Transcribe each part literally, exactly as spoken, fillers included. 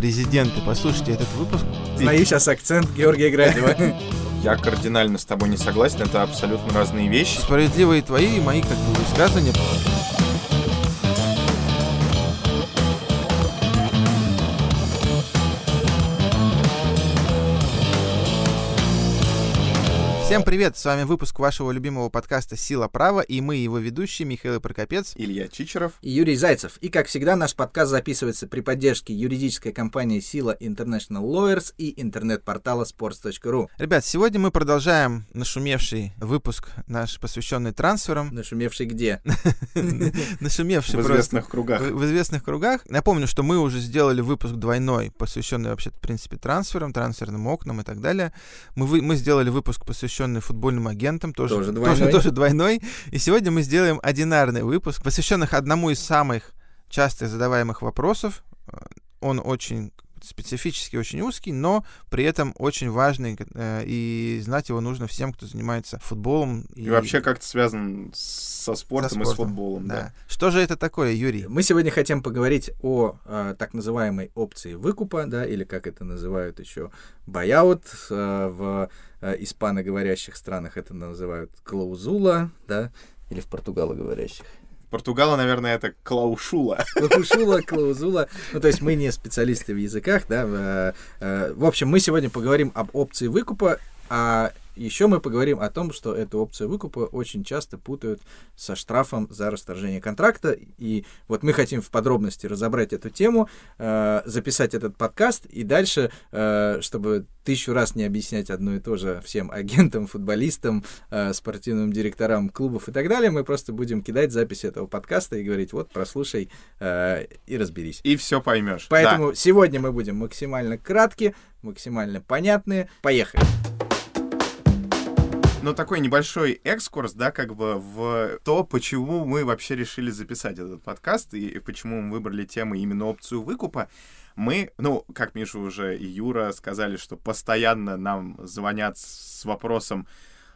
президенты. Послушайте этот выпуск. Знаю сейчас акцент Георгия Градьева. Я кардинально с тобой не согласен, это абсолютно разные вещи. Справедливые твои и мои, как бы, высказывания. Всем привет! С вами выпуск вашего любимого подкаста «Сила права», и мы его ведущие Михаил Прокопец, Илья Чичеров и Юрий Зайцев. И, как всегда, наш подкаст записывается при поддержке юридической компании «Сила International Lawyers» и интернет-портала спортс точка ру. Ребят, сегодня мы продолжаем нашумевший выпуск наш, посвященный трансферам. Нашумевший где? Нашумевший просто. В известных кругах. В известных кругах. Напомню, что мы уже сделали выпуск двойной, посвященный вообще, в принципе, трансферам, трансферным окнам и так далее. Мы сделали выпуск, посвященный футбольным агентом, тоже, тоже, двойной. Тоже, тоже двойной. И сегодня мы сделаем одинарный выпуск, посвященный одному из самых частых задаваемых вопросов. Он очень специфический, очень узкий, но при этом очень важный, и знать его нужно всем, кто занимается футболом. И, и вообще как-то связан со спортом, со спортом и с футболом. Да. Да. Что же это такое, Юрий? Мы сегодня хотим поговорить о э, так называемой опции выкупа, да, или как это называют еще, buyout. Э, в э, испаноговорящих странах это называют клаузула, да, или в португалоговорящих. Португала, наверное, это клаушула. Клаушула, клаузула. Ну, то есть мы не специалисты в языках, да. В общем, мы сегодня поговорим об опции выкупа, а еще мы поговорим о том, что эту опцию выкупа очень часто путают со штрафом за расторжение контракта. И вот мы хотим в подробности разобрать эту тему, записать этот подкаст и дальше, чтобы тысячу раз не объяснять одно и то же всем агентам, футболистам, спортивным директорам клубов и так далее, мы просто будем кидать запись этого подкаста и говорить: вот, прослушай и разберись. И все поймешь. Поэтому да. Сегодня мы будем максимально кратки, максимально понятны. Поехали! Но такой небольшой экскурс, да, как бы в то, почему мы вообще решили записать этот подкаст и почему мы выбрали тему именно опцию выкупа. Мы, ну, как Миша уже и Юра сказали, что постоянно нам звонят с вопросом: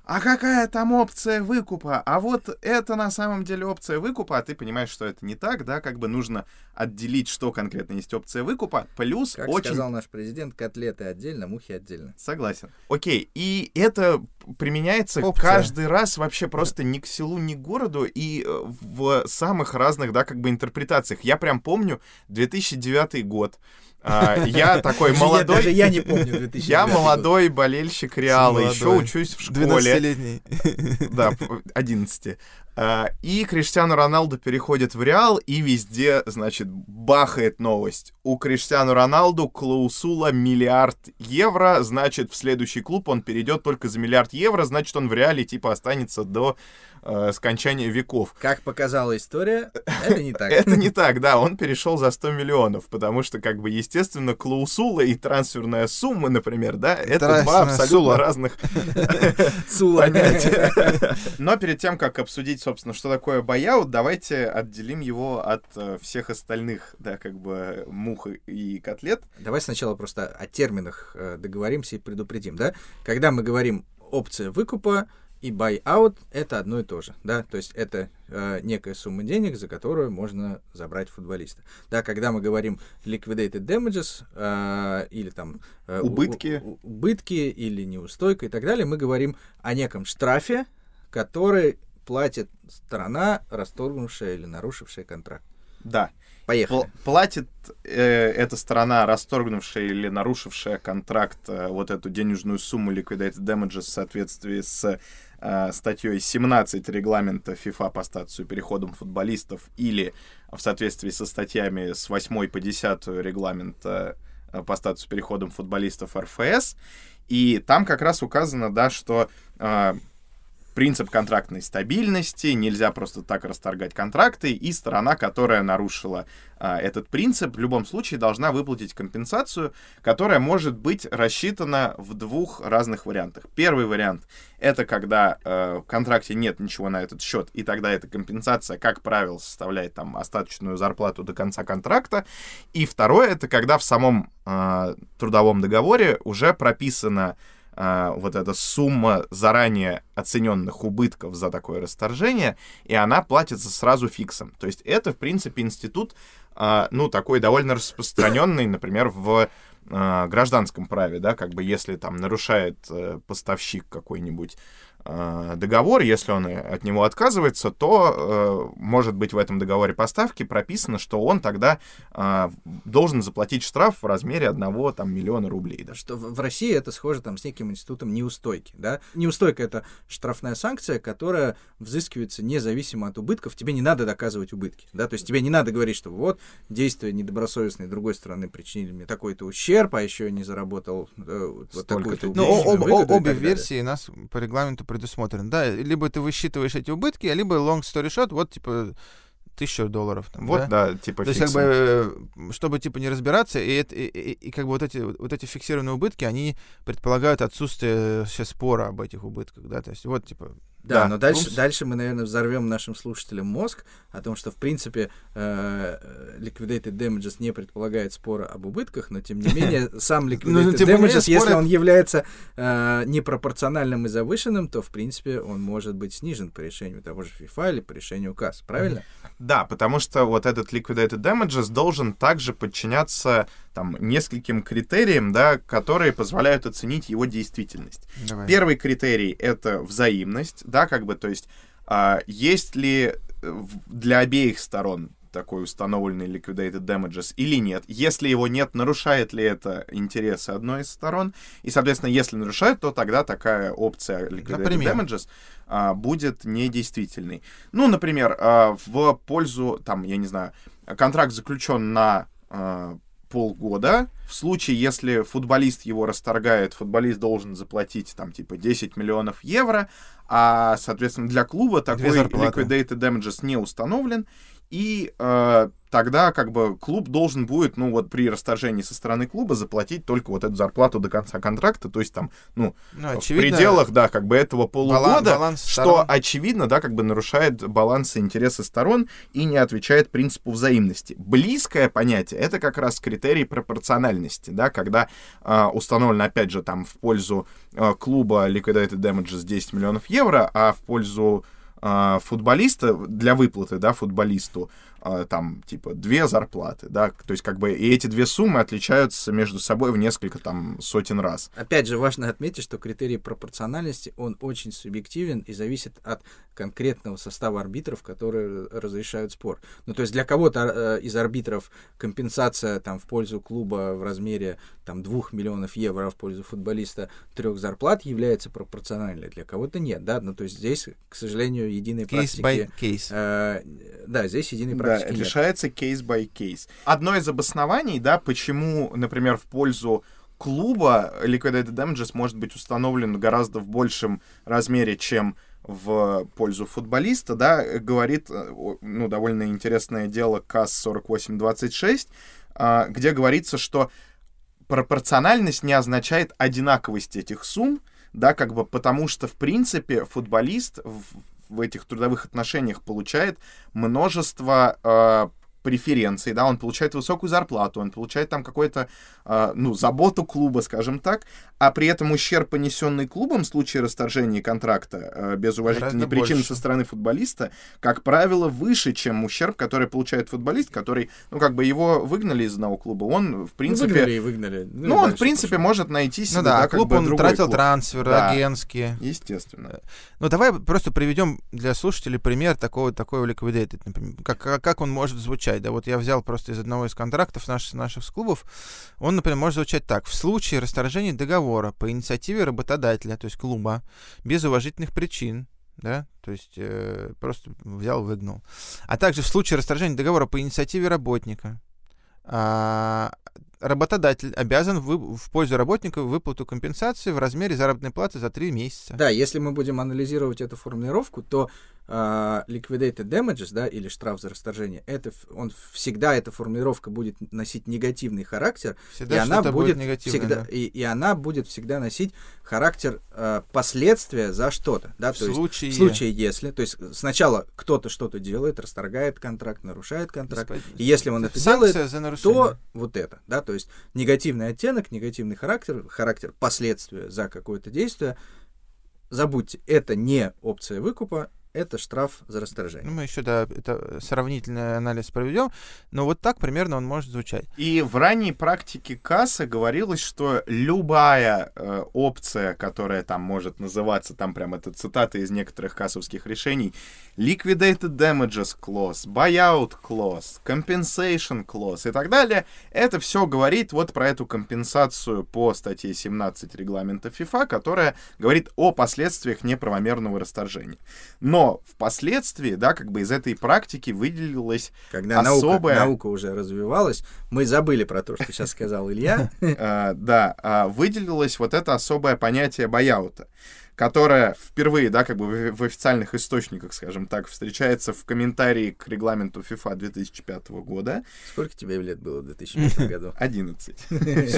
а какая там опция выкупа? А вот это на самом деле опция выкупа, а ты понимаешь, что это не так, да, как бы нужно отделить, что конкретно есть опция выкупа, плюс как очень... Как сказал наш президент, котлеты отдельно, мухи отдельно. Согласен. Окей, и это применяется опция каждый раз вообще просто ни к селу, ни к городу, и в самых разных, да, как бы интерпретациях. Я прям помню две тысячи девятый год. Я такой молодой... Даже я не помню. Я молодой болельщик Реала, еще учусь в школе. двенадцатилетний. Да, одиннадцати. И Криштиану Роналду переходит в Реал, и везде, значит, бахает новость. У Криштиану Роналду клаусула миллиард евро, значит, в следующий клуб он перейдет только за миллиард евро, значит, он в Реале типа останется до э, скончания веков. Как показала история, это не так. Это не так, да, он перешел за сто миллионов, потому что, как бы, естественно, клаусула и трансферная сумма, например, да, это два абсолютно разных понятия. Но перед тем, как обсудить, собственно, что такое buyout, давайте отделим его от э, всех остальных, да, как бы, мух и котлет. Давай сначала просто о терминах э, договоримся и предупредим, да. Когда мы говорим опция выкупа и buyout, это одно и то же, да, то есть это э, некая сумма денег, за которую можно забрать футболиста. Да, когда мы говорим liquidated damages э, или там э, убытки. У, у, убытки или неустойка и так далее, мы говорим о неком штрафе, который платит сторона, расторгнувшая или нарушившая контракт. Да. Поехали. Платит э, эта сторона, расторгнувшая или нарушившая контракт, э, вот эту денежную сумму liquidated damages в соответствии с э, статьей семнадцать регламента ФИФА по статусу и переходам футболистов или в соответствии со статьями с восьмой по десятую регламента э, по статусу и переходам футболистов эр эф эс. И там как раз указано, да, что... Э, принцип контрактной стабильности, нельзя просто так расторгать контракты, и сторона, которая нарушила а, этот принцип, в любом случае должна выплатить компенсацию, которая может быть рассчитана в двух разных вариантах. Первый вариант — это когда а, в контракте нет ничего на этот счет, и тогда эта компенсация, как правило, составляет там остаточную зарплату до конца контракта. И второе — это когда в самом а, трудовом договоре уже прописано Uh, вот эта сумма заранее оцененных убытков за такое расторжение, и она платится сразу фиксом. То есть это, в принципе, институт ну, такой довольно распространенный, например, в гражданском праве, да, как бы если там нарушает поставщик какой-нибудь договор, если он от него отказывается, то э, может быть в этом договоре поставки прописано, что он тогда э, должен заплатить штраф в размере одного там, миллиона рублей. Да. Что в России это схоже там, с неким институтом неустойки. Да? Неустойка — это штрафная санкция, которая взыскивается независимо от убытков. Тебе не надо доказывать убытки. Да? То есть тебе не надо говорить, что вот действия недобросовестные другой стороны причинили мне такой-то ущерб, а еще не заработал э, вот такую-то убыточную выгоду. Но об, об, обе версии нас по регламенту предусмотрен, да, либо ты высчитываешь эти убытки, либо long story short, вот, типа, тысяча долларов. Там, вот, да, да типа, то есть, как бы, чтобы, типа, не разбираться, и, и, и, и как бы вот эти, вот эти фиксированные убытки, они предполагают отсутствие спора об этих убытках, да, то есть, вот, типа... Да, да, но дальше, дальше мы, наверное, взорвем нашим слушателям мозг о том, что, в принципе, э, liquidated damages не предполагает спора об убытках, но, тем не менее, сам liquidated damages, если он является непропорциональным и завышенным, то, в принципе, он может быть снижен по решению того же FIFA или по решению КАС, правильно? Да, потому что вот этот liquidated damages должен также подчиняться там нескольким критериям, да, которые позволяют оценить его действительность. Давай. Первый критерий — это взаимность, да, как бы, то есть а, есть ли для обеих сторон такой установленный liquidated damages или нет. Если его нет, нарушает ли это интересы одной из сторон? И, соответственно, если нарушает, то тогда такая опция liquidated например. damages а, будет недействительной. Ну, например, а, в пользу, там, я не знаю, контракт заключен на... А, полгода. В случае, если футболист его расторгает, футболист должен заплатить там типа десять миллионов евро, а, соответственно, для клуба такой liquidated damages не установлен, и э, тогда как бы клуб должен будет, ну вот при расторжении со стороны клуба заплатить только вот эту зарплату до конца контракта, то есть там, ну, ну в пределах, да, как бы этого полугода, баланс, баланс что сторон. Очевидно, да, как бы нарушает баланс интересы сторон и не отвечает принципу взаимности. Близкое понятие — это как раз критерий пропорциональности, да, когда э, установлено, опять же, там в пользу э, клуба liquidated damages десять миллионов евро, а в пользу футболиста, для выплаты, да, футболисту, там, типа, две зарплаты, да, то есть, как бы, и эти две суммы отличаются между собой в несколько, там, сотен раз. Опять же, важно отметить, что критерий пропорциональности, он очень субъективен и зависит от конкретного состава арбитров, которые разрешают спор. Ну, то есть, для кого-то из арбитров компенсация, там, в пользу клуба в размере, там, двух миллионов евро, а в пользу футболиста трех зарплат является пропорциональной, для кого-то нет, да, ну, то есть, здесь, к сожалению, единой case практики... Case by case. Э, да, здесь единой практики. Да, решается кейс бай кейс. Одно из обоснований, да, почему, например, в пользу клуба liquidated damages может быть установлен гораздо в большем размере, чем в пользу футболиста, да, говорит, ну, довольно интересное дело КАС сорок восемь двадцать шесть, где говорится, что пропорциональность не означает одинаковость этих сумм, да, как бы, потому что, в принципе, футболист в в этих трудовых отношениях получает множество э, преференций, да, он получает высокую зарплату, он получает там какую-то, э, ну, заботу клуба, скажем так, а при этом ущерб, понесенный клубом в случае расторжения контракта э, без уважительной причины со стороны футболиста, как правило, выше, чем ущерб, который получает футболист, который, ну, как бы его выгнали из одного клуба, он, в принципе... Выгнали и выгнали. Ну, ну он, в принципе, пошло. может найти себе, ну, да, да, клуб, как бы, он тратил клуб. трансферы, да, агентские. Естественно. Ну, давай просто приведем для слушателей пример такого, такого liquidated, например, как, как он может звучать, да, вот я взял просто из одного из контрактов наших, наших клубов, он, например, может звучать так: в случае расторжения договора по инициативе работодателя, то есть клуба, без уважительных причин, да, то есть э, просто взял, выгнал. А также в случае расторжения договора по инициативе работника, э, работодатель обязан вы, в пользу работника выплату компенсации в размере заработной платы за три месяца. Да, если мы будем анализировать эту формулировку, то Uh, liquidated damages, да, или штраф за расторжение, это, он всегда, эта формулировка будет носить негативный характер, всегда, и она будет, будет всегда, да. и, и она будет всегда носить характер uh, последствия за что-то, да, в то случае... есть в случае если, то есть сначала кто-то что-то делает, расторгает контракт, нарушает контракт, Господи, и если он это делает, то вот это, да, то есть негативный оттенок, негативный характер, характер последствия за какое-то действие, забудьте, это не опция выкупа, это штраф за расторжение. Ну, мы еще, да, это сравнительный анализ проведем, но вот так примерно он может звучать. И в ранней практике кассы говорилось, что любая э, опция, которая там может называться, там прям это цитаты из некоторых кассовских решений, liquidated damages clause, buyout clause, compensation clause и так далее, это все говорит вот про эту компенсацию по статье семнадцать регламента ФИФА, которая говорит о последствиях неправомерного расторжения. Но Но впоследствии, да, как бы из этой практики выделилась когда особая... Когда наука, наука уже развивалась, мы забыли про то, что сейчас сказал Илья. Да, выделилось вот это особое понятие бэйаута, которое впервые, да, как бы в официальных источниках, скажем так, встречается в комментарии к регламенту ФИФА две тысячи пятого года. Сколько тебе лет было в две тысячи пятом году? одиннадцать.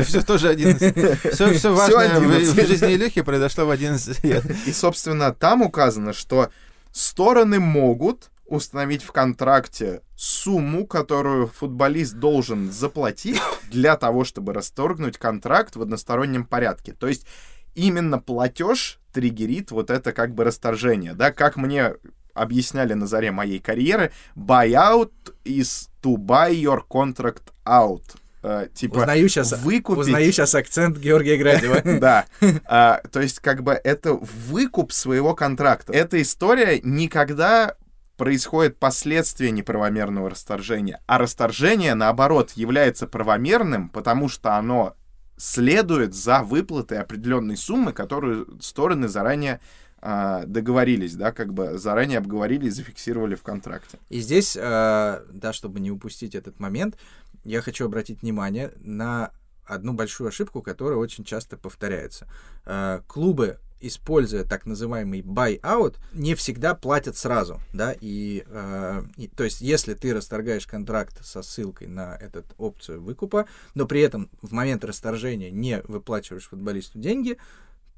Все тоже одиннадцать. Все важное в жизни Илюхи произошло в одиннадцать лет. И, собственно, там указано, что стороны могут установить в контракте сумму, которую футболист должен заплатить для того, чтобы расторгнуть контракт в одностороннем порядке. То есть именно платеж триггерит вот это как бы расторжение. Да? Как мне объясняли на заре моей карьеры, buyout is to buy your contract out. Типа, узнаю сейчас, выкупить... узнаю сейчас акцент Георгия Градьева. Да. А, то есть, как бы, это выкуп своего контракта. Эта история никогда происходит последствия неправомерного расторжения. А расторжение, наоборот, является правомерным, потому что оно следует за выплатой определенной суммы, которую стороны заранее договорились, да, как бы заранее обговорили и зафиксировали в контракте. И здесь, да, чтобы не упустить этот момент, я хочу обратить внимание на одну большую ошибку, которая очень часто повторяется. Клубы, используя так называемый buyout, не всегда платят сразу, да, и, э, и то есть, если ты расторгаешь контракт со ссылкой на эту опцию выкупа, но при этом в момент расторжения не выплачиваешь футболисту деньги,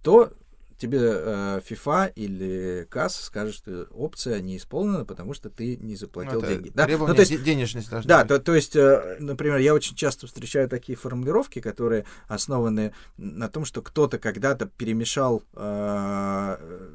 то тебе э, FIFA или КАС скажет, что опция не исполнена, потому что ты не заплатил ну, деньги. Да? Ну, то есть, денежность должна да, быть. Да, то, то есть, э, например, я очень часто встречаю такие формулировки, которые основаны на том, что кто-то когда-то перемешал э,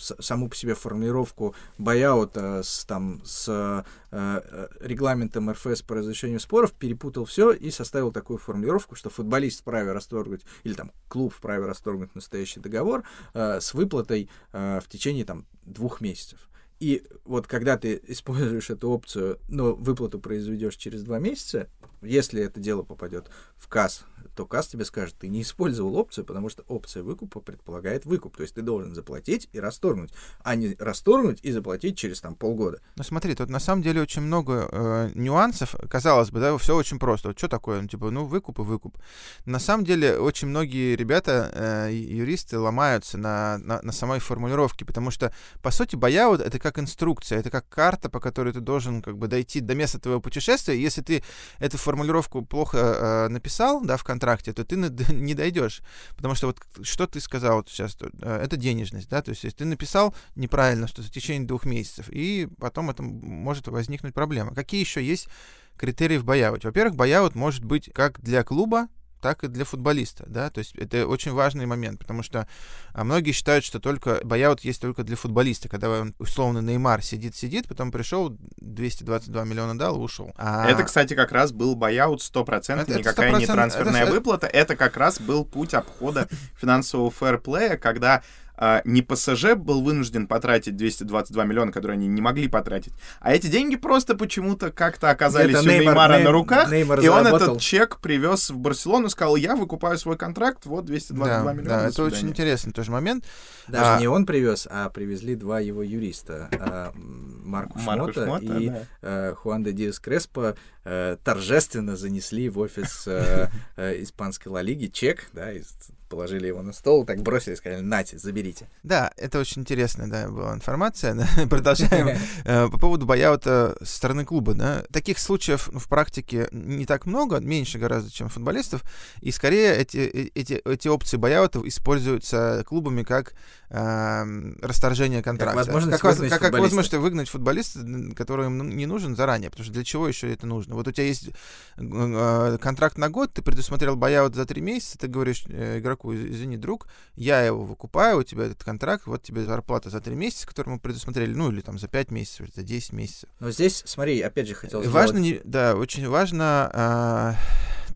саму по себе формулировку buyout с, там, с э, регламентом эр эф эс по разрешению споров, перепутал все и составил такую формулировку, что футболист вправе расторгнуть, или там клуб вправе расторгнуть настоящий договор э, с выплатой э, в течение там, двух месяцев. И вот когда ты используешь эту опцию, но выплату произведешь через два месяца, если это дело попадет в КАС, то КАС тебе скажет, ты не использовал опцию, потому что опция выкупа предполагает выкуп. То есть ты должен заплатить и расторгнуть, а не расторгнуть и заплатить через там, полгода. Ну смотри, тут на самом деле очень много э, нюансов. Казалось бы, да, все очень просто. Вот что такое? Ну, типа, ну, выкуп и выкуп. На самом деле очень многие ребята, э, юристы, ломаются на, на, на самой формулировке, потому что, по сути, buyout — это как инструкция, это как карта, по которой ты должен как бы дойти до места твоего путешествия. Если ты эту формулировку плохо э, написал, да, в контракте, то ты не дойдешь. Потому что вот что ты сказал вот сейчас, это денежность, да, то есть ты написал неправильно, что в течение двух месяцев, и потом это может возникнуть проблема. Какие еще есть критерии в buyout? Во-первых, buyout может быть как для клуба, так и для футболиста, да, то есть это очень важный момент, потому что многие считают, что только buyout есть только для футболиста, когда он, условно, Неймар сидит-сидит, потом пришел, двести двадцать два миллиона дал и ушел. А... Это, кстати, как раз был buyout сто процентов, это, никакая это сто процентов, не трансферная это... выплата, это как раз был путь обхода финансового фэрплея, когда Uh, не ПСЖ был вынужден потратить двести двадцать два миллиона, которые они не могли потратить, а эти деньги просто почему-то как-то оказались Нет, у Неймар, Неймара Нейм, на руках, Неймар и заработал. Он этот чек привез в Барселону, сказал, я выкупаю свой контракт, вот двести двадцать два да, миллиона. Да, это свидания. Очень интересный тоже момент. Даже а, не он привез, а привезли два его юриста, а, Марку, Марку Шмотта, Шмотта и да. а, Хуан де Диас Креспа, а, торжественно занесли в офис а, а, испанской Ла Лиги чек, да, из... положили его на стол, так бросили, сказали, нате, заберите. Да, это очень интересная да, была информация. Продолжаем. По поводу buyout со стороны клуба. Да. Таких случаев в практике не так много, меньше гораздо, чем футболистов, и скорее эти, эти, эти опции buyout используются клубами как э, расторжение контракта. Как возможность, как, выгнать, как, как возможность выгнать футболиста, который им не нужен заранее, потому что для чего еще это нужно? Вот у тебя есть э, контракт на год, ты предусмотрел buyout за три месяца, ты говоришь э, игроку, извини, друг, я его выкупаю, у тебя тебя этот контракт, вот тебе зарплата за три месяца, которую мы предусмотрели, ну или там за пять месяцев, или за десять месяцев. Но здесь, смотри, опять же хотел сказать. Важно, не, да, очень важно а,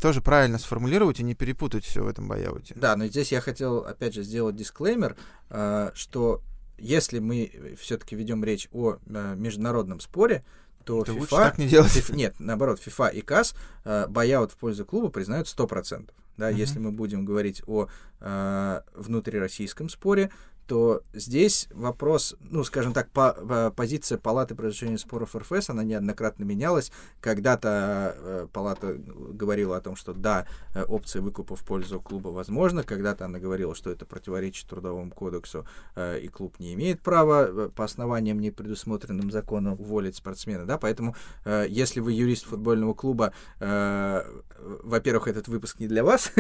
тоже правильно сформулировать и не перепутать все в этом бейауте. Да, но здесь я хотел, опять же, сделать дисклеймер, а, что если мы все-таки ведем речь о а, международном споре, то это FIFA, лучше так не делать. Фиф, нет, наоборот, FIFA и КАС э, бояут в пользу клуба признают сто процентов. Да, uh-huh. Если мы будем говорить о э, внутрироссийском споре, то здесь вопрос, ну, скажем так, по, по, позиция Палаты по разрешению споров РФС, она неоднократно менялась. Когда-то э, Палата говорила о том, что да, э, опция выкупа в пользу клуба возможна. Когда-то она говорила, что это противоречит Трудовому кодексу, э, и клуб не имеет права э, по основаниям, не предусмотренным законом, уволить спортсмена. Да? Поэтому, э, если вы юрист футбольного клуба, э, во-первых, этот выпуск не для вас,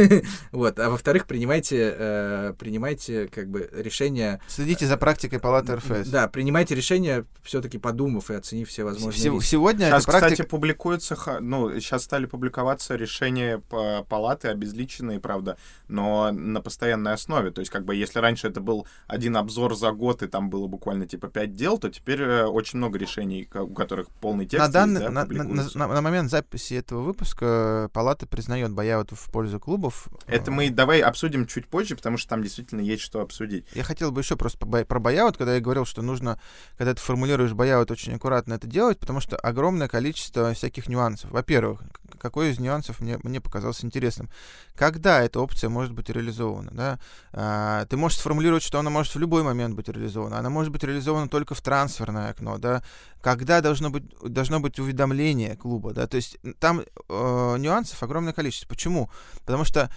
вот, а во-вторых, принимайте, принимайте как бы решение. Следите за практикой Палаты РФС. Да, принимайте решение, все-таки подумав и оценив все возможные. Сегодня сейчас, практика... кстати, публикуется, ну, сейчас стали публиковаться решения Палаты, обезличенные, правда, но на постоянной основе. То есть, как бы, если раньше это был один обзор за год, и там было буквально, типа, пять дел, то теперь очень много решений, у которых полный текст. На, есть, данный, да, на, на, на, на момент записи этого выпуска Палата признает бейаут в пользу клубов. Это мы давай обсудим чуть позже, потому что там действительно есть что обсудить. Я хотел бы еще просто про бейаут, когда я говорил, что нужно, когда ты формулируешь бейаут, очень аккуратно это делать, потому что огромное количество всяких нюансов. Во-первых, какой из нюансов мне, мне показался интересным? Когда эта опция может быть реализована? Да? А, ты можешь сформулировать, что она может в любой момент быть реализована. Она может быть реализована только в трансферное окно. Да? Когда должно быть, должно быть уведомление клуба? Да? То есть там э, нюансов огромное количество. Почему? Потому что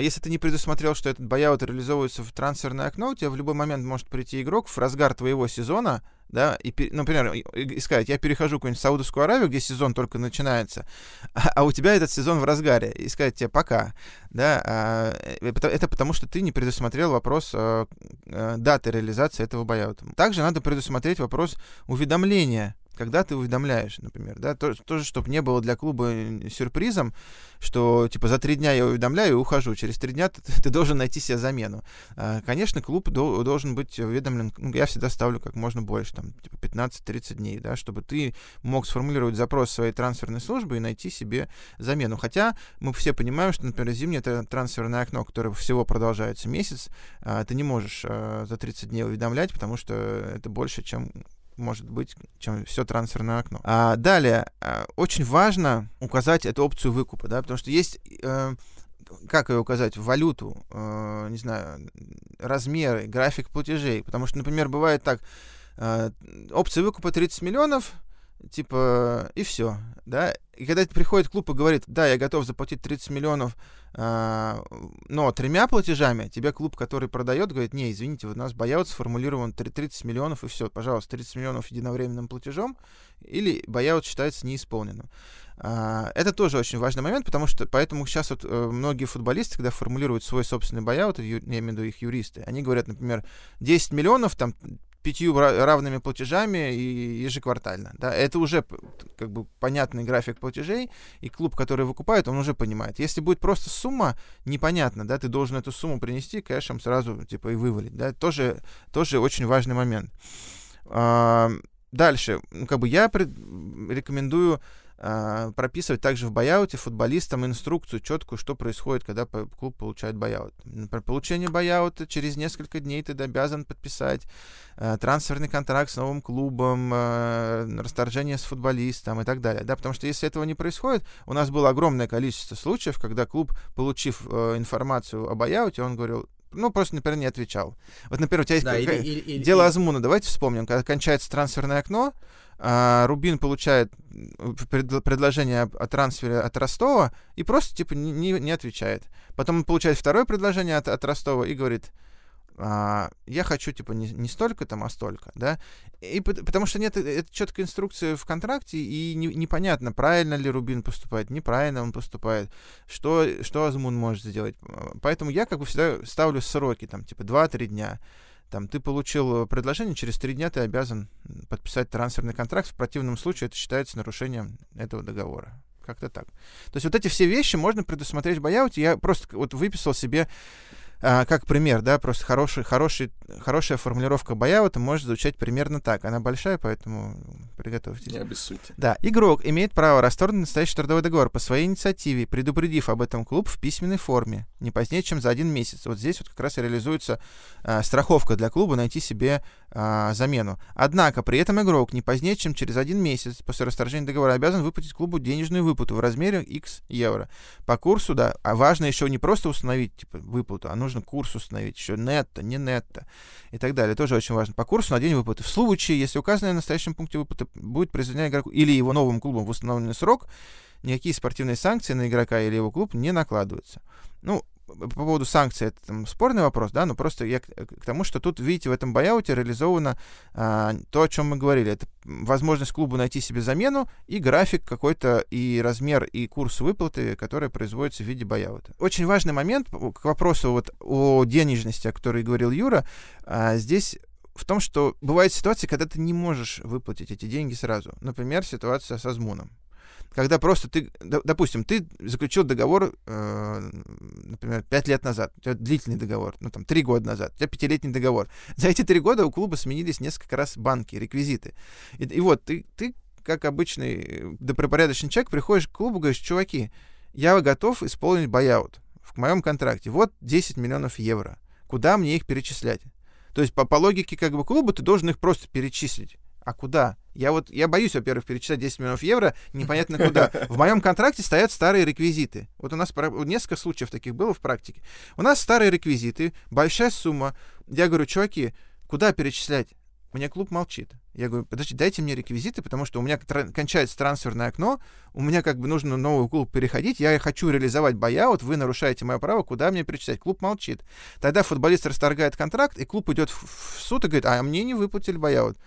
если ты не предусмотрел, что этот бейаут реализовывается в трансферное окно, у тебя в любой момент может прийти игрок в разгар твоего сезона, да, и, например, и сказать, я перехожу в какую-нибудь Саудовскую Аравию, где сезон только начинается, а, а у тебя этот сезон в разгаре, и сказать тебе пока, да, а, это потому, что ты не предусмотрел вопрос а, а, даты реализации этого бейаута. Также надо предусмотреть вопрос уведомления, когда ты уведомляешь, например, да, тоже, то, чтобы не было для клуба сюрпризом, что, типа, за три дня я уведомляю и ухожу, через три дня ты, ты должен найти себе замену. Конечно, клуб до, должен быть уведомлен, ну, я всегда ставлю как можно больше, там, типа, пятнадцать-тридцать дней, да, чтобы ты мог сформулировать запрос своей трансферной службы и найти себе замену. Хотя мы все понимаем, что, например, зимнее трансферное окно, которое всего продолжается месяц, ты не можешь за тридцать дней уведомлять, потому что это больше, чем... может быть, чем все трансферное окно. А далее, а, очень важно указать эту опцию выкупа, да, потому что есть, э, как ее указать, валюту, э, не знаю, размеры, график платежей, потому что, например, бывает так, э, опция выкупа тридцать миллионов, типа, и все, да, и когда приходит клуб и говорит, да, я готов заплатить тридцать миллионов, э, но тремя платежами, тебе клуб, который продает, говорит, не, извините, у нас бейаут сформулирован тридцать миллионов, и все, пожалуйста, тридцать миллионов единовременным платежом, или бейаут считается неисполненным. Э, это тоже очень важный момент, потому что, поэтому сейчас вот э, многие футболисты, когда формулируют свой собственный бейаут, я имею в виду их юристы, они говорят, например, десять миллионов, там, пятью равными платежами и ежеквартально. Да? Это уже как бы понятный график платежей, и клуб, который выкупает, он уже понимает. Если будет просто сумма, непонятно, да, ты должен эту сумму принести, кэшем сразу типа и вывалить. Да? Тоже, тоже очень важный момент. А, дальше. Ну, как бы я пред... рекомендую а, прописывать также в бейауте футболистам инструкцию четкую, что происходит, когда клуб получает бейаут. Например, получение бейаута через несколько дней ты обязан подписать трансферный контракт с новым клубом, расторжение с футболистом и так далее. Да? Потому что если этого не происходит, у нас было огромное количество случаев, когда клуб, получив информацию о бейауте, он говорил, ну, просто, например, не отвечал. Вот, например, у тебя есть да, или, или, дело или... Азмуна. Давайте вспомним, когда кончается трансферное окно, а Рубин получает предложение о трансфере от Ростова и просто, типа, не, не отвечает. Потом он получает второе предложение от, от Ростова и говорит... я хочу, типа, не, не столько там, а столько, да, и потому что нет это четкой инструкции в контракте, и не, непонятно, правильно ли Рубин поступает, неправильно он поступает, что, что Азмун может сделать, поэтому я, как бы, всегда ставлю сроки, там, типа, два-три дня, там, ты получил предложение, через три дня ты обязан подписать трансферный контракт, в противном случае это считается нарушением этого договора, как-то так, то есть вот эти все вещи можно предусмотреть в бейауте, я просто вот выписал себе а, как пример, да, просто хороший, хороший, хорошая формулировка buyout может звучать примерно так. Она большая, поэтому приготовьтесь. Не обессудьте. Да. Игрок имеет право расторгнуть настоящий трудовой договор по своей инициативе, предупредив об этом клуб в письменной форме, не позднее, чем за один месяц. Вот здесь вот как раз и реализуется а, страховка для клуба найти себе а, замену. Однако при этом игрок не позднее, чем через один месяц после расторжения договора обязан выплатить клубу денежную выплату в размере X евро. По курсу, да, а важно еще не просто установить типа, выплату, а нужно курс установить, еще нетто, не нетто и так далее. Тоже очень важно. По курсу на день выплаты. В случае, если указанное в настоящем пункте выплаты будет произведена игроку или его новым клубом в установленный срок, никакие спортивные санкции на игрока или его клуб не накладываются. Ну, по поводу санкций это там, спорный вопрос, да, но просто я к, к тому, что тут, видите, в этом бойауте реализовано а, то, о чем мы говорили. Это возможность клубу найти себе замену и график какой-то, и размер, и курс выплаты, который производится в виде бойаута. Очень важный момент к вопросу вот о денежности, о которой говорил Юра, а, здесь в том, что бывают ситуации, когда ты не можешь выплатить эти деньги сразу. Например, ситуация с Азмуном. Когда просто ты, допустим, ты заключил договор, э, например, пять лет назад, у тебя длительный договор, ну там три года назад, у тебя пятилетний договор. За эти три года у клуба сменились несколько раз банки, реквизиты. И, и вот ты, ты, как обычный добропорядочный человек, приходишь к клубу и говоришь: чуваки, я готов исполнить buyout в моем контракте. Вот десять миллионов евро. Куда мне их перечислять? То есть по, по логике как бы клуба ты должен их просто перечислить. А куда? Я вот, я боюсь, во-первых, перечислять десять миллионов евро, непонятно куда. В моем контракте стоят старые реквизиты. Вот у нас несколько случаев таких было в практике. У нас старые реквизиты, большая сумма. Я говорю: чуваки, куда перечислять? Мне клуб молчит. Я говорю: подожди, дайте мне реквизиты, потому что у меня тр- кончается трансферное окно, у меня как бы нужно новый клуб переходить, я хочу реализовать buyout, вы нарушаете мое право, куда мне перечислять? Клуб молчит. Тогда футболист расторгает контракт, и клуб идет в, в суд и говорит: а мне не выплатили buyout.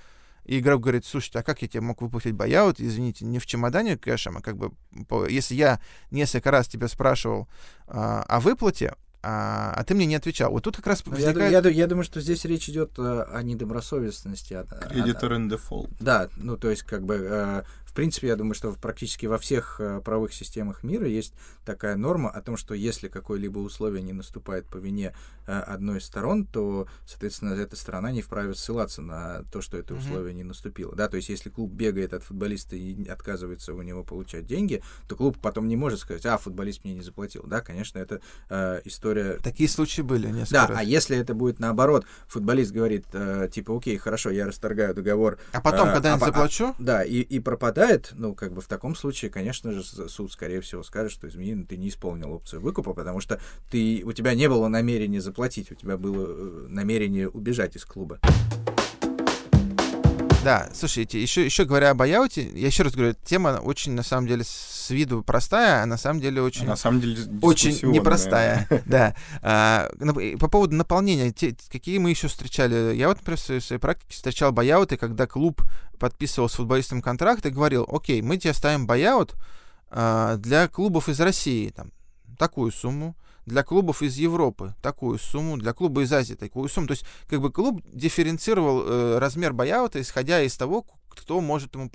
И игрок говорит: слушайте, а как я тебе мог выпустить buyout? Извините, не в чемодане кэшем, а как бы, по, если я несколько раз тебя спрашивал а, о выплате, а, а ты мне не отвечал. Вот тут как раз возникает... Я, я, я думаю, что здесь речь идет о недобросовестности. Кредитор in default. Да, ну то есть как бы... В принципе, я думаю, что практически во всех правовых системах мира есть такая норма о том, что если какое-либо условие не наступает по вине одной из сторон, то, соответственно, эта сторона не вправе ссылаться на то, что это условие не наступило. Да, то есть, если клуб бегает от футболиста и отказывается у него получать деньги, то клуб потом не может сказать: а, футболист мне не заплатил. Да, конечно, это э, история... Такие случаи были несколько раз. Да, а если это будет наоборот, футболист говорит, э, типа, окей, хорошо, я расторгаю договор... А потом, э, когда я а, заплачу? А, да, и, и пропадает. Ну, как бы в таком случае, конечно же, суд, скорее всего, скажет, что, извини, ты не исполнил опцию выкупа, потому что ты, у тебя не было намерения заплатить, у тебя было намерение убежать из клуба. Да, слушайте, еще, еще говоря о buyout, я еще раз говорю, тема очень, на самом деле, с виду простая, а на самом деле очень, на самом деле, очень непростая. Да. А, по поводу наполнения, те, какие мы еще встречали. Я вот, например, в своей практике встречал buyout, когда клуб подписывал с футболистом контракт и говорил: окей, мы тебе ставим buyout а, для клубов из России, там, такую сумму, для клубов из Европы такую сумму, для клуба из Азии такую сумму. То есть как бы клуб дифференцировал э, размер буйаута, исходя из того, кто может ему...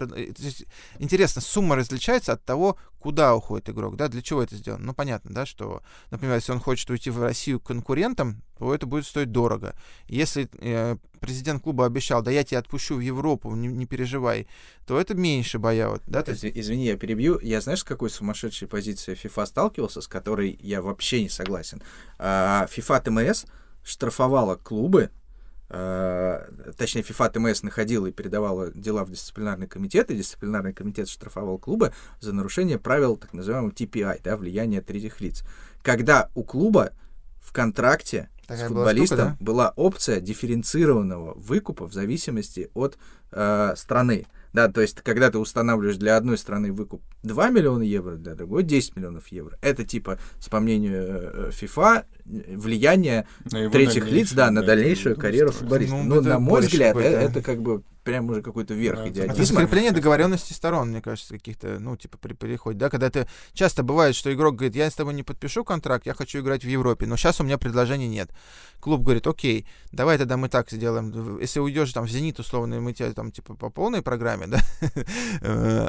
Интересно, сумма различается от того, куда уходит игрок, да, для чего это сделано. Ну, понятно, да, что, например, если он хочет уйти в Россию к конкурентам, то это будет стоить дорого. Если э, президент клуба обещал: да я тебя отпущу в Европу, не, не переживай, то это меньше buyout. Да? Из, извини, я перебью. Я, знаешь, с какой сумасшедшей позицией FIFA сталкивался, с которой я вообще не согласен? А, FIFA ТМС штрафовала клубы, Uh, точнее, FIFA ТМС находила и передавала дела в дисциплинарный комитет, и дисциплинарный комитет штрафовал клубы за нарушение правил так называемого ти пи ай, да, влияния третьих лиц. Когда у клуба в контракте такая с футболистом была, штука, да? была опция дифференцированного выкупа в зависимости от э, страны. Да, то есть, когда ты устанавливаешь для одной страны выкуп два миллиона евро, для другой десять миллионов евро. Это, типа, по мнению FIFA, влияние третьих лиц, да, на дальнейшую карьеру футболиста. Ну, ну на мой взгляд, какой-то... это как бы прям уже какой-то верх да, идеализма. Это закрепление договоренностей сторон, мне кажется, каких-то, ну, типа, при переходе, да, когда ты... Часто бывает, что игрок говорит: я с тобой не подпишу контракт, я хочу играть в Европе, но сейчас у меня предложений нет. Клуб говорит: окей, давай тогда мы так сделаем. Если уйдешь там в «Зенит», условно, мы тебя там, типа, по полной программе, да,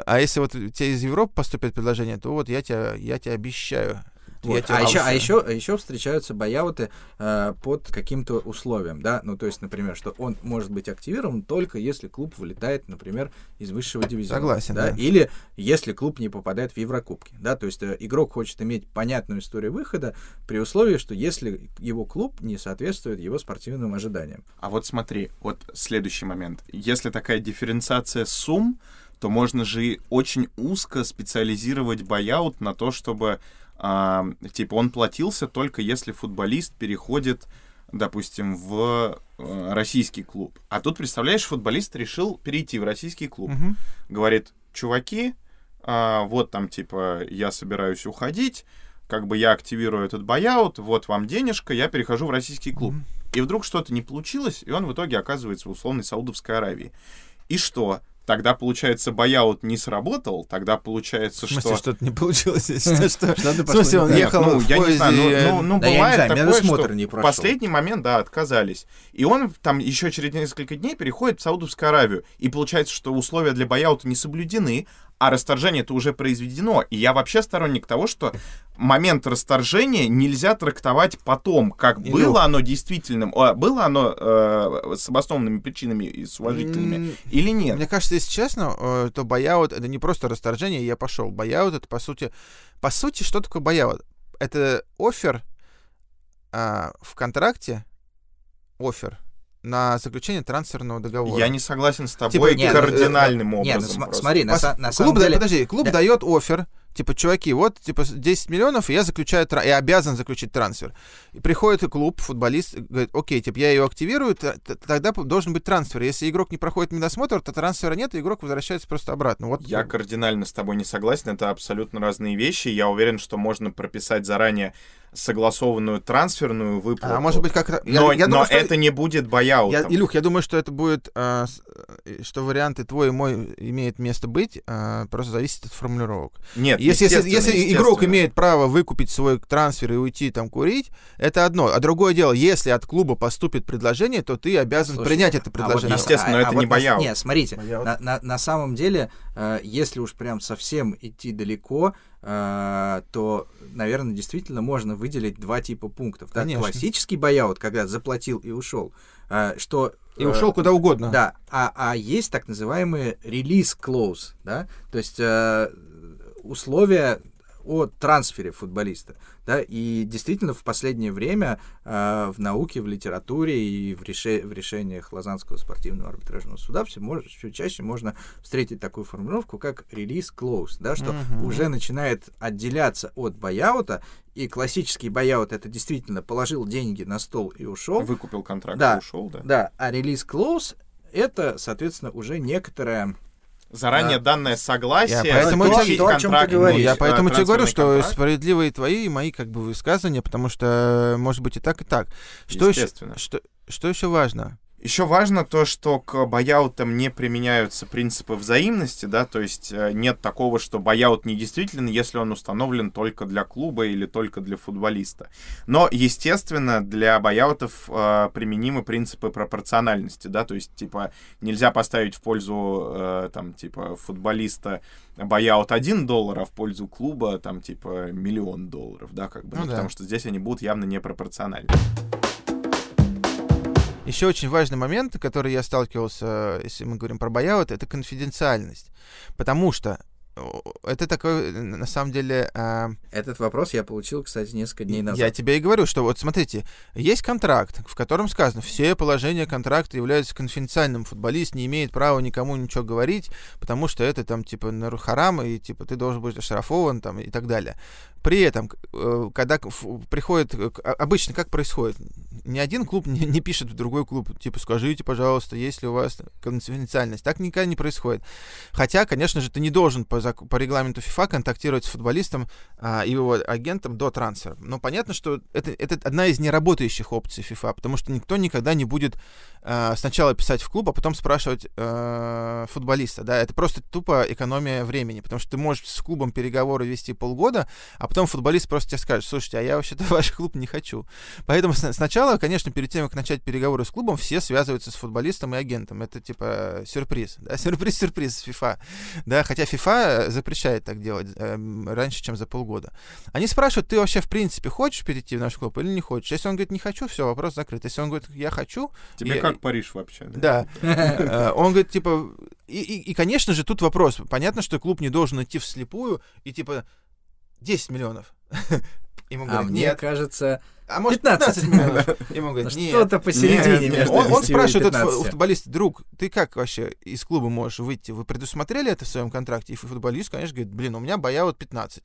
а если вот тебе из Европы поступит предложение, то вот я тебя, я тебя обещаю. Вот. А, еще, а, еще, а еще встречаются бай-ауты э, под каким-то условием, да, ну то есть, например, что он может быть активирован только если клуб вылетает, например, из высшего дивизиона. Согласен, да? Да. Или если клуб не попадает в Еврокубки, да, то есть э, игрок хочет иметь понятную историю выхода при условии, что если его клуб не соответствует его спортивным ожиданиям. А вот смотри, вот следующий момент. Если такая дифференциация сумм, то можно же очень узко специализировать бай-аут на то, чтобы а, типа он платился только если футболист переходит, допустим, в а, российский клуб. А тут, представляешь, футболист решил перейти в российский клуб. Угу. Говорит, чуваки, а, вот там типа я собираюсь уходить, как бы я активирую этот бай-аут, вот вам денежка, я перехожу в российский клуб. Угу. И вдруг что-то не получилось, и он в итоге оказывается в условной Саудовской Аравии. И что? Тогда, получается, бай-аут не сработал, тогда получается, что... В смысле, что-то не получилось? В смысле, он ехал в поезде... Ну, бывает такое, что в последний момент, да, отказались. И он там еще через несколько дней переходит в Саудовскую Аравию. И получается, что условия для бай-аута не соблюдены, а расторжение-то уже произведено. И я вообще сторонник того, что момент расторжения нельзя трактовать потом, как было оно действительным, было оно э, с обоснованными причинами и с уважительными, или нет. Мне кажется, если честно, то бай-аут — это не просто расторжение, я пошел. Бай-аут — это, по сути, по сути, что такое бай-аут? Это оффер э, в контракте, оффер, на заключение трансферного договора. Я не согласен с тобой типа, кардинальным нет, образом. Нет, ну, смотри, на, Пос... на самом клуб деле... Да, подожди, клуб да. дает оффер, типа, чуваки, вот, типа, десять миллионов, и я заключаю, я обязан заключить трансфер. И приходит клуб, футболист, говорит, окей, типа, я ее активирую, т- т- тогда должен быть трансфер. Если игрок не проходит медосмотр, то трансфера нет, и игрок возвращается просто обратно. Вот. Я кардинально с тобой не согласен, это абсолютно разные вещи. Я уверен, что можно прописать заранее согласованную трансферную выплату. А может быть, как я, но, я думаю, но что... это не будет бай-аутом. Илюх, я думаю, что это будет, э, что варианты твой и мой имеют место быть, э, просто зависит от формулировок. Нет, если, естественно, если, если естественно. Игрок имеет право выкупить свой трансфер и уйти там курить, это одно. А другое дело, если от клуба поступит предложение, то ты обязан Слушайте, принять это предложение. А вот, естественно, а, это а не вот бай-аут. Нет, смотрите, на, на, на самом деле, э, если уж прям совсем идти далеко, Uh, то, наверное, действительно можно выделить два типа пунктов. Да? Классический бай-аут, когда заплатил и ушел, uh, что и ушел куда угодно. Да. А, а есть так называемые release clause, да, то есть uh, условия о трансфере футболиста. Да? И действительно в последнее время э, в науке, в литературе и в, реши- в решениях Лозаннского спортивного арбитражного суда все, может, все чаще можно встретить такую формулировку, как release clause, да, что mm-hmm. уже начинает отделяться от бай-аута. И классический бай-аут — это действительно положил деньги на стол и ушел. Выкупил контракт да, и ушел. Да? Да. А release clause — это, соответственно, уже некоторая... Заранее да. данное согласие. Я поэтому, то, то, контракт, ну, я поэтому тебе говорю, что контракт. Справедливые твои и мои как бы высказывания, потому что может быть и так, и так. Что еще, что, что еще важно? Еще важно то, что к бай-аутам не применяются принципы взаимности, да, то есть нет такого, что бай-аут недействителен, если он установлен только для клуба или только для футболиста. Но, естественно, для бай-аутов э, применимы принципы пропорциональности, да, то есть, типа, нельзя поставить в пользу, э, там, типа, футболиста бай-аут один доллар, а в пользу клуба, там, типа, миллион долларов, да, как бы, ну, ну, да. потому что здесь они будут явно непропорциональны. Еще очень важный момент, который я сталкивался, если мы говорим про бай-аут, это конфиденциальность. Потому что это такой, на самом деле... Э... Этот вопрос я получил, кстати, несколько дней назад. Я тебе и говорю, что вот смотрите, есть контракт, в котором сказано, все положения контракта являются конфиденциальным. Футболист не имеет права никому ничего говорить, потому что это там типа нарухарам, и типа ты должен быть оштрафован там, и так далее. При этом, когда приходит... Обычно как происходит? Ни один клуб не пишет в другой клуб, типа, скажите, пожалуйста, есть ли у вас конфиденциальность. Так никогда не происходит. Хотя, конечно же, ты не должен по, по регламенту ФИФА контактировать с футболистом а, и его агентом до трансфера. Но понятно, что это, это одна из неработающих опций ФИФА, потому что никто никогда не будет а, сначала писать в клуб, а потом спрашивать а, футболиста. Да? Это просто тупо экономия времени, потому что ты можешь с клубом переговоры вести полгода, а потом футболист просто тебе скажет, слушайте, а я вообще-то ваш клуб не хочу. Поэтому с- сначала конечно, перед тем, как начать переговоры с клубом, все связываются с футболистом и агентом. Это типа сюрприз. Да? Сюрприз-сюрприз FIFA. Да? Хотя FIFA запрещает так делать э, раньше, чем за полгода. Они спрашивают, ты вообще в принципе хочешь перейти в наш клуб или не хочешь? Если он говорит, не хочу, все, вопрос закрыт. Если он говорит, я хочу... Тебе я... как Париж вообще? Да. да. Он говорит, типа... И, и, и, конечно же, тут вопрос. Понятно, что клуб не должен идти вслепую и типа десять миллионов. Ему говорят, а мне нет. кажется, а может, пятнадцать миллионов. Ему говорят, нет. Что-то посередине нет, между Он, он спрашивает, этот футболист, друг, ты как вообще из клуба можешь выйти? Вы предусмотрели это в своем контракте? И футболист, конечно, говорит, блин, у меня боя вот пятнадцать.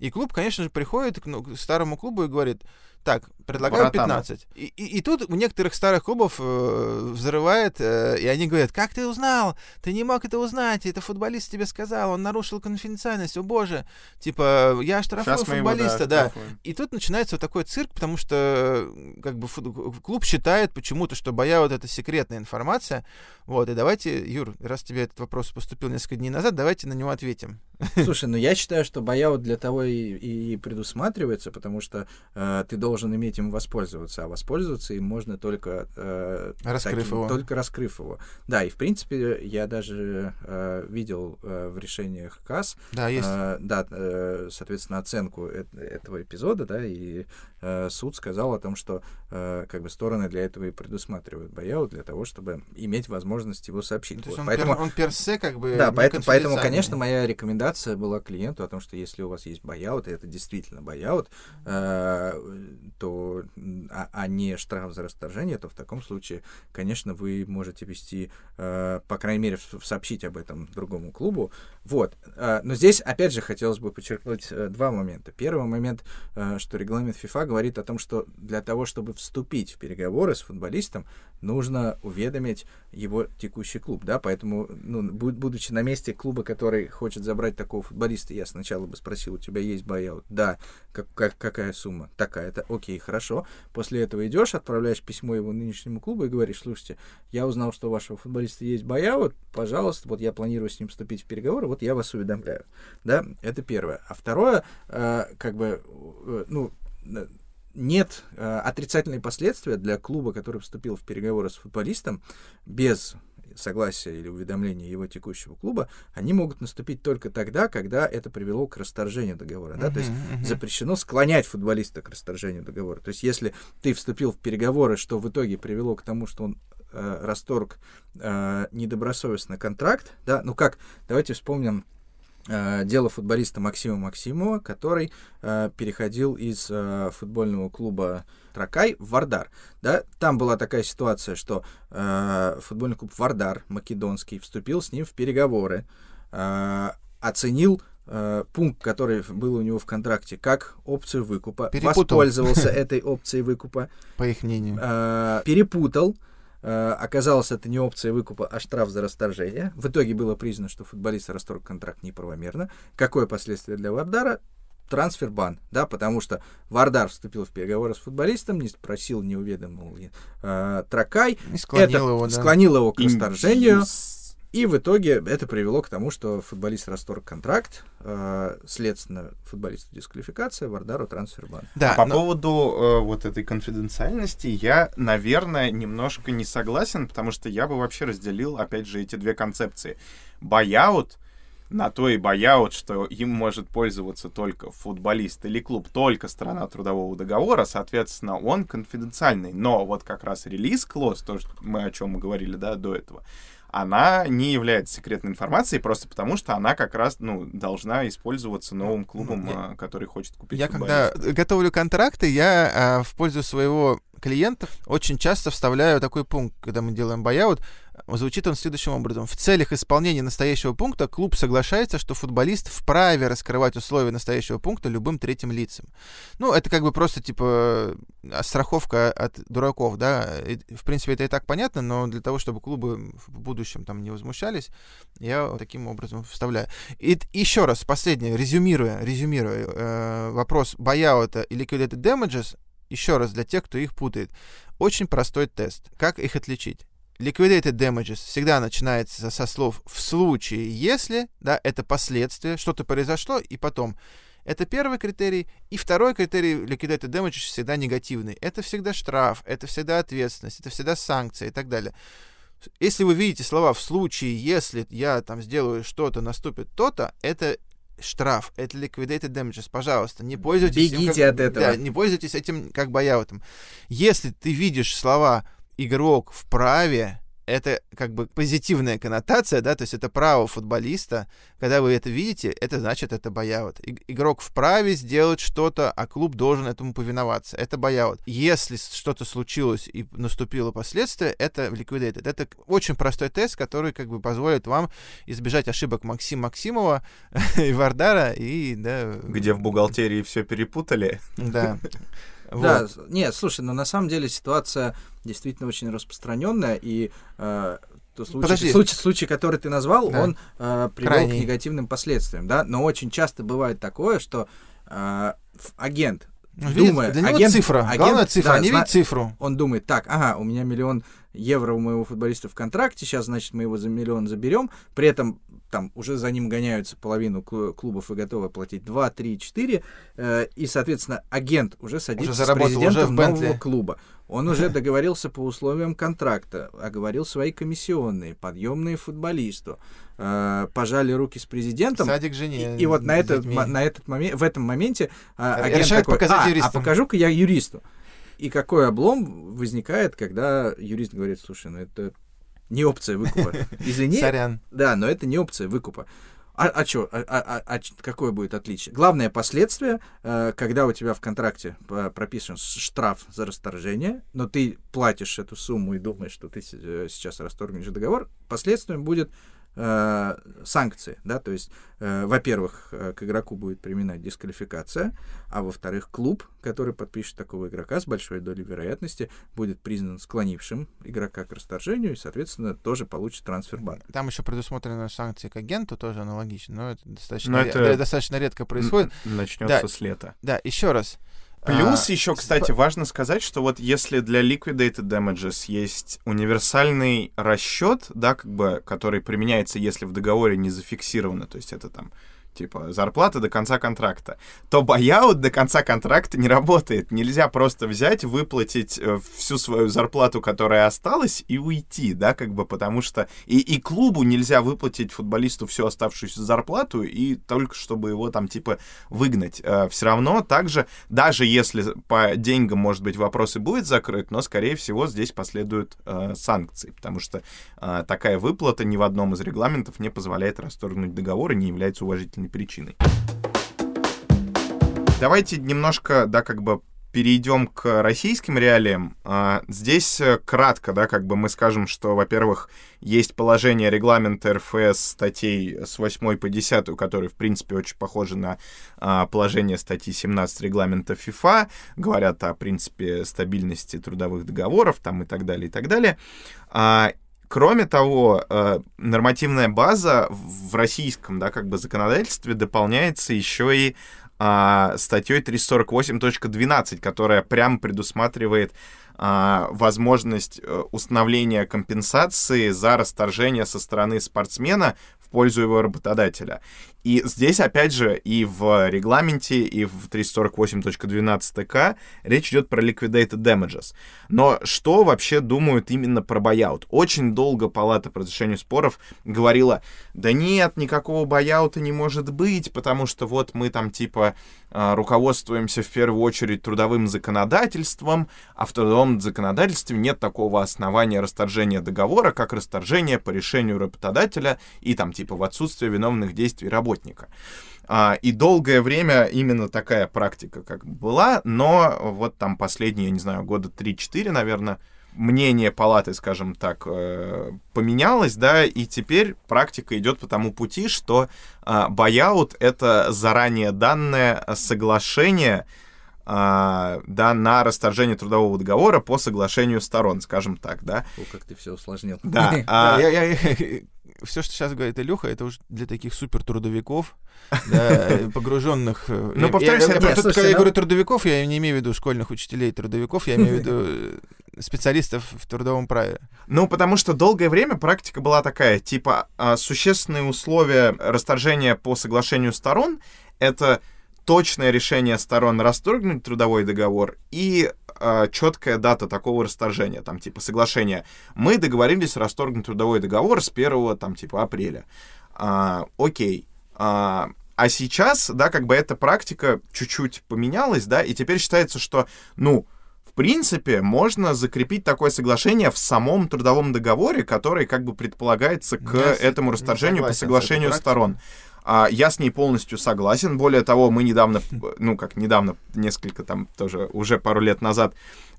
И клуб, конечно же, приходит к старому клубу и говорит, так, предлагаю Братан. пятнадцать. И, и, и тут у некоторых старых клубов э, взрывает, э, и они говорят, как ты узнал? Ты не мог это узнать, это футболист тебе сказал, он нарушил конфиденциальность, о боже. Типа, я штрафую футболиста, его, да. да. И тут начинается вот такой цирк, потому что как бы фут... клуб считает почему-то, что боя вот эта секретная информация. Вот, и давайте, Юр, раз тебе этот вопрос поступил несколько дней назад, давайте на него ответим. Слушай, ну я считаю, что buyout для того и, и предусматривается, потому что э, ты должен иметь им воспользоваться, а воспользоваться им можно только, э, раскрыв, таким, его. только раскрыв его. Да, и в принципе я даже э, видел э, в решениях КАС, да, есть. Э, да, э, соответственно, оценку э- этого эпизода, да, и э, суд сказал о том, что э, как бы стороны для этого и предусматривают buyout для того, чтобы иметь возможность его сообщить. То есть вот, он, поэтому, пер, он персе как бы. Да, поэтому, поэтому, конечно, моя рекомендация была клиенту о том, что если у вас есть buyout, и это действительно buyout, э, то, а, а не штраф за расторжение, то в таком случае, конечно, вы можете вести, э, по крайней мере, в, в сообщить об этом другому клубу. Вот. Э, но здесь, опять же, хотелось бы подчеркнуть э, два момента. Первый момент, э, что регламент FIFA говорит о том, что для того, чтобы вступить в переговоры с футболистом, нужно уведомить его текущий клуб, да, поэтому, ну, будучи на месте клуба, который хочет забрать такого футболиста, я сначала бы спросил, у тебя есть buyout? Да. Как, как, какая сумма? Такая-то. Окей, хорошо. После этого идешь, отправляешь письмо его нынешнему клубу и говоришь, слушайте, я узнал, что у вашего футболиста есть buyout, пожалуйста, вот я планирую с ним вступить в переговоры, вот я вас уведомляю, да, это первое. А второе, э, как бы, э, ну, нет э, отрицательные последствия для клуба, который вступил в переговоры с футболистом без согласия или уведомления его текущего клуба, они могут наступить только тогда, когда это привело к расторжению договора. Да? Uh-huh, то есть uh-huh. запрещено склонять футболиста к расторжению договора. То есть если ты вступил в переговоры, что в итоге привело к тому, что он э, расторг э, недобросовестно контракт, да, ну как, давайте вспомним дело футболиста Максима Максимова, который э, переходил из э, футбольного клуба «Тракай» в «Вардар». Да? Там была такая ситуация, что э, футбольный клуб «Вардар» македонский вступил с ним в переговоры, э, оценил э, пункт, который был у него в контракте, как опцию выкупа, перепутал. Воспользовался этой опцией выкупа, по их мнению, э, перепутал. Оказалось, это не опция выкупа, а штраф за расторжение. В итоге было признано, что футболист расторг контракт неправомерно. Какое последствие для Вардара? Трансфер-бан, да, потому что Вардар вступил в переговоры с футболистом, не спросил, не уведомил э, Тракай, и склонил, это, его, да. склонил его к расторжению. И в итоге это привело к тому, что футболист расторг контракт, э, следственно футболисту дисквалификация, Вардару трансфер-бан. Да, По но... поводу э, вот этой конфиденциальности я, наверное, немножко не согласен, потому что я бы вообще разделил, опять же, эти две концепции. Buyout, на то и buyout, что им может пользоваться только футболист или клуб, только сторона трудового договора, соответственно, он конфиденциальный. Но вот как раз релиз-клосс, то, что мы, о чем мы говорили, да, до этого, она не является секретной информацией просто потому, что она как раз, ну, должна использоваться новым клубом, я, который хочет купить я футболиста. Когда готовлю контракты, я а, в пользу своего клиента очень часто вставляю такой пункт, когда мы делаем buyout. Звучит он следующим образом. В целях исполнения настоящего пункта клуб соглашается, что футболист вправе раскрывать условия настоящего пункта любым третьим лицам. Ну, это как бы просто, типа, страховка от дураков, да. И, в принципе, это и так понятно, но для того, чтобы клубы в будущем там не возмущались, я вот таким образом вставляю. И еще раз, последнее, резюмируя, резюмируя э, вопрос buyout и liquidated damages, еще раз для тех, кто их путает. Очень простой тест. Как их отличить? Liquidated damages всегда начинается со слов «в случае, если», да, это последствия, что-то произошло, и потом Это первый критерий. И второй критерий liquidated damage всегда негативный. Это всегда штраф, это всегда ответственность, это всегда санкция и так далее. Если вы видите слова «в случае, если я там сделаю что-то, наступит то-то», это штраф, это liquidated damages, пожалуйста, не пользуйтесь Бегите этим, как, от этого. Да, не пользуйтесь этим как бояутом. Если ты видишь слова «игрок в праве», это как бы позитивная коннотация, да, то есть это право футболиста. Когда вы это видите, это значит, это buyout. Игрок вправе сделать что-то, а клуб должен этому повиноваться. Это buyout. Если что-то случилось и наступило последствие, это liquidated. Это очень простой тест, который как бы позволит вам избежать ошибок Максима Максимова и Вардара. И, да... Где в бухгалтерии все перепутали. Да. Вот. Да, нет, слушай, но на самом деле ситуация действительно очень распространенная, и э, случай, случай, случай, который ты назвал, да. он э, привел Крайний. к негативным последствиям, да, но очень часто бывает такое, что э, агент, ну, думая... Для него агент, цифра, агент, главное цифра, да, не видит цифру. Он думает, так, ага, у меня миллион евро у моего футболиста в контракте, сейчас, значит, мы его за миллион заберем, при этом там уже за ним гоняются половину клубов и готовы платить два, три, четыре, э, и, соответственно, агент уже садится уже с президентом нового клуба. Он уже договорился по условиям контракта, оговорил свои комиссионные, подъемные футболисту, э, пожали руки с президентом. Садик жене. И, и вот на, это, на этот момент, в этом моменте э, агент решает такой, показать а, юристам. А покажу-ка я юристу. И какой облом возникает, когда юрист говорит, слушай, ну это... не опция выкупа. Извини. Сорян. Да, но это не опция выкупа. А, а что? А, а, а какое будет отличие? Главное последствие, когда у тебя в контракте прописан штраф за расторжение, но ты платишь эту сумму и думаешь, что ты сейчас расторгнешь договор, последствием будет э, санкции. Да? То есть, э, во-первых, к игроку будет применена дисквалификация, а во-вторых, клуб, который подпишет такого игрока, с большой долей вероятности будет признан склонившим игрока к расторжению и, соответственно, тоже получит трансфер-бан. Там еще предусмотрены санкции к агенту, тоже аналогично, но это достаточно, но ре... это... достаточно редко происходит. Начнется да. с лета. Да, еще раз. Плюс а... еще, кстати, важно сказать, что вот если для liquidated damages есть универсальный расчет, да, как бы, который применяется, если в договоре не зафиксировано, то есть это там типа зарплата до конца контракта, то buyout до конца контракта не работает. Нельзя просто взять, выплатить всю свою зарплату, которая осталась, и уйти, да, как бы, потому что... И, и клубу нельзя выплатить футболисту всю оставшуюся зарплату, и только чтобы его там, типа, выгнать. Все равно также, даже если по деньгам, может быть, вопрос и будет закрыт, но, скорее всего, здесь последуют э, санкции, потому что э, такая выплата ни в одном из регламентов не позволяет расторгнуть договор и не является уважительной причиной. Давайте немножко, да, как бы перейдем к российским реалиям. Здесь кратко, да, как бы мы скажем, что, во-первых, есть положение регламента эр эф эс статей с восьмой по десятую, которые, в принципе, очень похожи на положение статьи семнадцать регламента ФИФА, говорят о принципе стабильности трудовых договоров, там и так далее, и так далее. Кроме того, нормативная база в российском, да, как бы законодательстве дополняется еще и статьей триста сорок восемь точка двенадцать, которая прямо предусматривает возможность установления компенсации за расторжение со стороны спортсмена в пользу его работодателя. И здесь, опять же, и в регламенте, и в триста сорок восемь точка двенадцать ТК речь идет про liquidated damages. Но что вообще думают именно про buyout? Очень долго Палата по разрешению споров говорила, да нет, никакого buyout не может быть, потому что вот мы там типа руководствуемся в первую очередь трудовым законодательством, а в трудовом законодательстве нет такого основания расторжения договора, как расторжение по решению работодателя и там типа в отсутствие виновных действий работодателя. И долгое время именно такая практика как была, но вот там последние, я не знаю, года три-четыре, наверное, мнение палаты, скажем так, поменялось, да, и теперь практика идет по тому пути, что buyout — это заранее данное соглашение, да, на расторжение трудового договора по соглашению сторон, скажем так, да. О, как ты все усложнил. Да. Все, что сейчас говорит Илюха, это уже для таких супертрудовиков, погруженных... Ну, повторюсь, когда я говорю трудовиков, я не имею в виду школьных учителей трудовиков, я имею в виду специалистов в трудовом праве. Ну, потому что долгое время практика была такая, типа, существенные условия расторжения по соглашению сторон — это точное решение сторон расторгнуть трудовой договор и э, четкая дата такого расторжения, там, типа, соглашения. Мы договорились расторгнуть трудовой договор с первого, там, типа, апреля. А, окей. А, а сейчас, да, как бы эта практика чуть-чуть поменялась, да, и теперь считается, что, ну, в принципе, можно закрепить такое соглашение в самом трудовом договоре, который как бы предполагается к я этому расторжению по соглашению сторон. А, я с ней полностью согласен. Более того, мы недавно, ну как недавно, несколько там тоже уже пару лет назад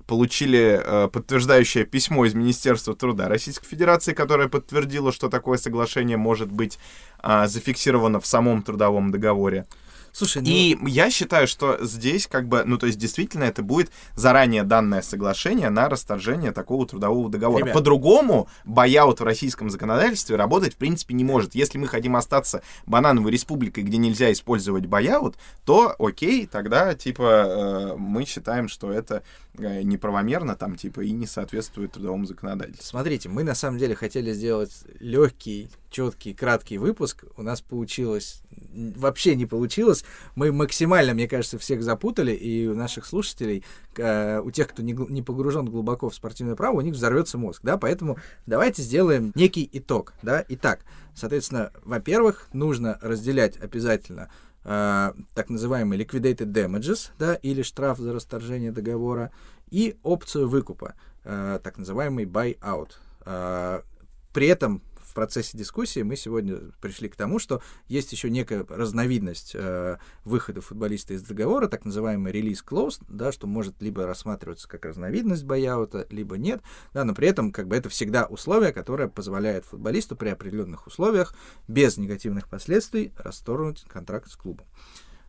получили э, подтверждающее письмо из Министерства труда Российской Федерации, которое подтвердило, что такое соглашение может быть э, зафиксировано в самом трудовом договоре. Слушай, и ну... я считаю, что здесь как бы, ну то есть действительно это будет заранее данное соглашение на расторжение такого трудового договора. Ребят. По-другому buyout в российском законодательстве работать в принципе не может. Если мы хотим остаться банановой республикой, где нельзя использовать buyout, то окей, тогда типа э, мы считаем, что это э, неправомерно там типа и не соответствует трудовому законодательству. Смотрите, мы на самом деле хотели сделать легкий, четкий, краткий выпуск. У нас получилось, вообще не получилось. Мы максимально, мне кажется, всех запутали, и у наших слушателей, э, у тех, кто не, не погружен глубоко в спортивное право, у них взорвется мозг, да, поэтому давайте сделаем некий итог, да, итак, соответственно, во-первых, нужно разделять обязательно э, так называемые liquidated damages, да, или штраф за расторжение договора, и опцию выкупа, э, так называемый buyout, э, при этом в процессе дискуссии мы сегодня пришли к тому, что есть еще некая разновидность э, выхода футболиста из договора, так называемый релиз клоуз, да, что может либо рассматриваться как разновидность бойаута, либо нет, да, но при этом как бы это всегда условие, которое позволяет футболисту при определенных условиях без негативных последствий расторгнуть контракт с клубом.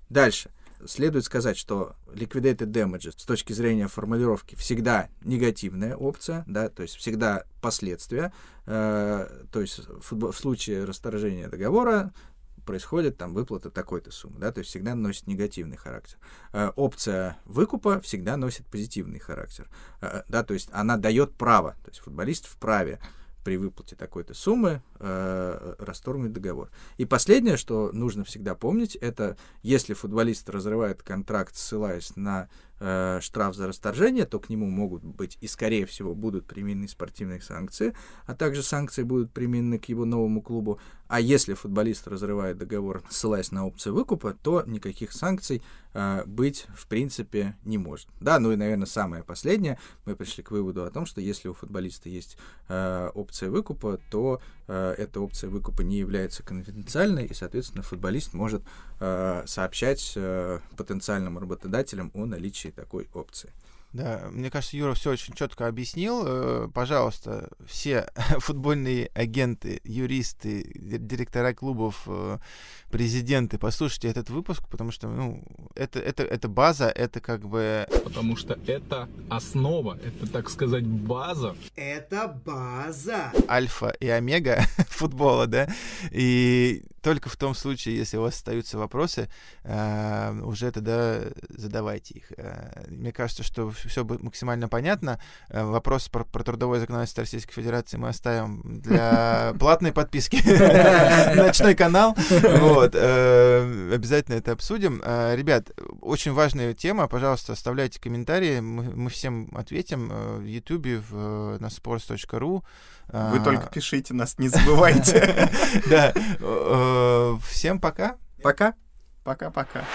Дальше. Следует сказать, что liquidated damages с точки зрения формулировки всегда негативная опция, да, то есть всегда последствия, э, то есть в, в случае расторжения договора происходит там выплата такой-то суммы, да, то есть всегда носит негативный характер. Э, опция выкупа всегда носит позитивный характер, э, да, то есть она дает право, то есть футболист вправе при выплате такой-то суммы э, расторгнуть договор. И последнее, что нужно всегда помнить, это если футболист разрывает контракт, ссылаясь на э, штраф за расторжение, то к нему могут быть и, скорее всего, будут применены спортивные санкции, а также санкции будут применены к его новому клубу. А если футболист разрывает договор, ссылаясь на опцию выкупа, то никаких санкций э, быть, в принципе, не может. Да, ну и, наверное, самое последнее, мы пришли к выводу о том, что если у футболиста есть э, опция опция выкупа, то э, эта опция выкупа не является конфиденциальной, и, соответственно, футболист может э, сообщать э, потенциальным работодателям о наличии такой опции. Да, мне кажется, Юра все очень четко объяснил. Пожалуйста, все футбольные агенты, юристы, директора клубов, президенты, послушайте этот выпуск, потому что, ну, это, это, это база, это как бы... Потому что это основа, это, так сказать, база. Это база. Альфа и омега футбола, да? И только в том случае, если у вас остаются вопросы, уже тогда задавайте их. Мне кажется, что все будет максимально понятно. Вопрос про, про трудовое законодательство Российской Федерации мы оставим для платной подписки на ночной канал. Обязательно это обсудим. Ребят, очень важная тема. Пожалуйста, оставляйте комментарии. Мы всем ответим в Ютубе, на спортс точка ру. Вы только пишите нас, не забывайте. Да. Всем пока. Пока. Пока-пока.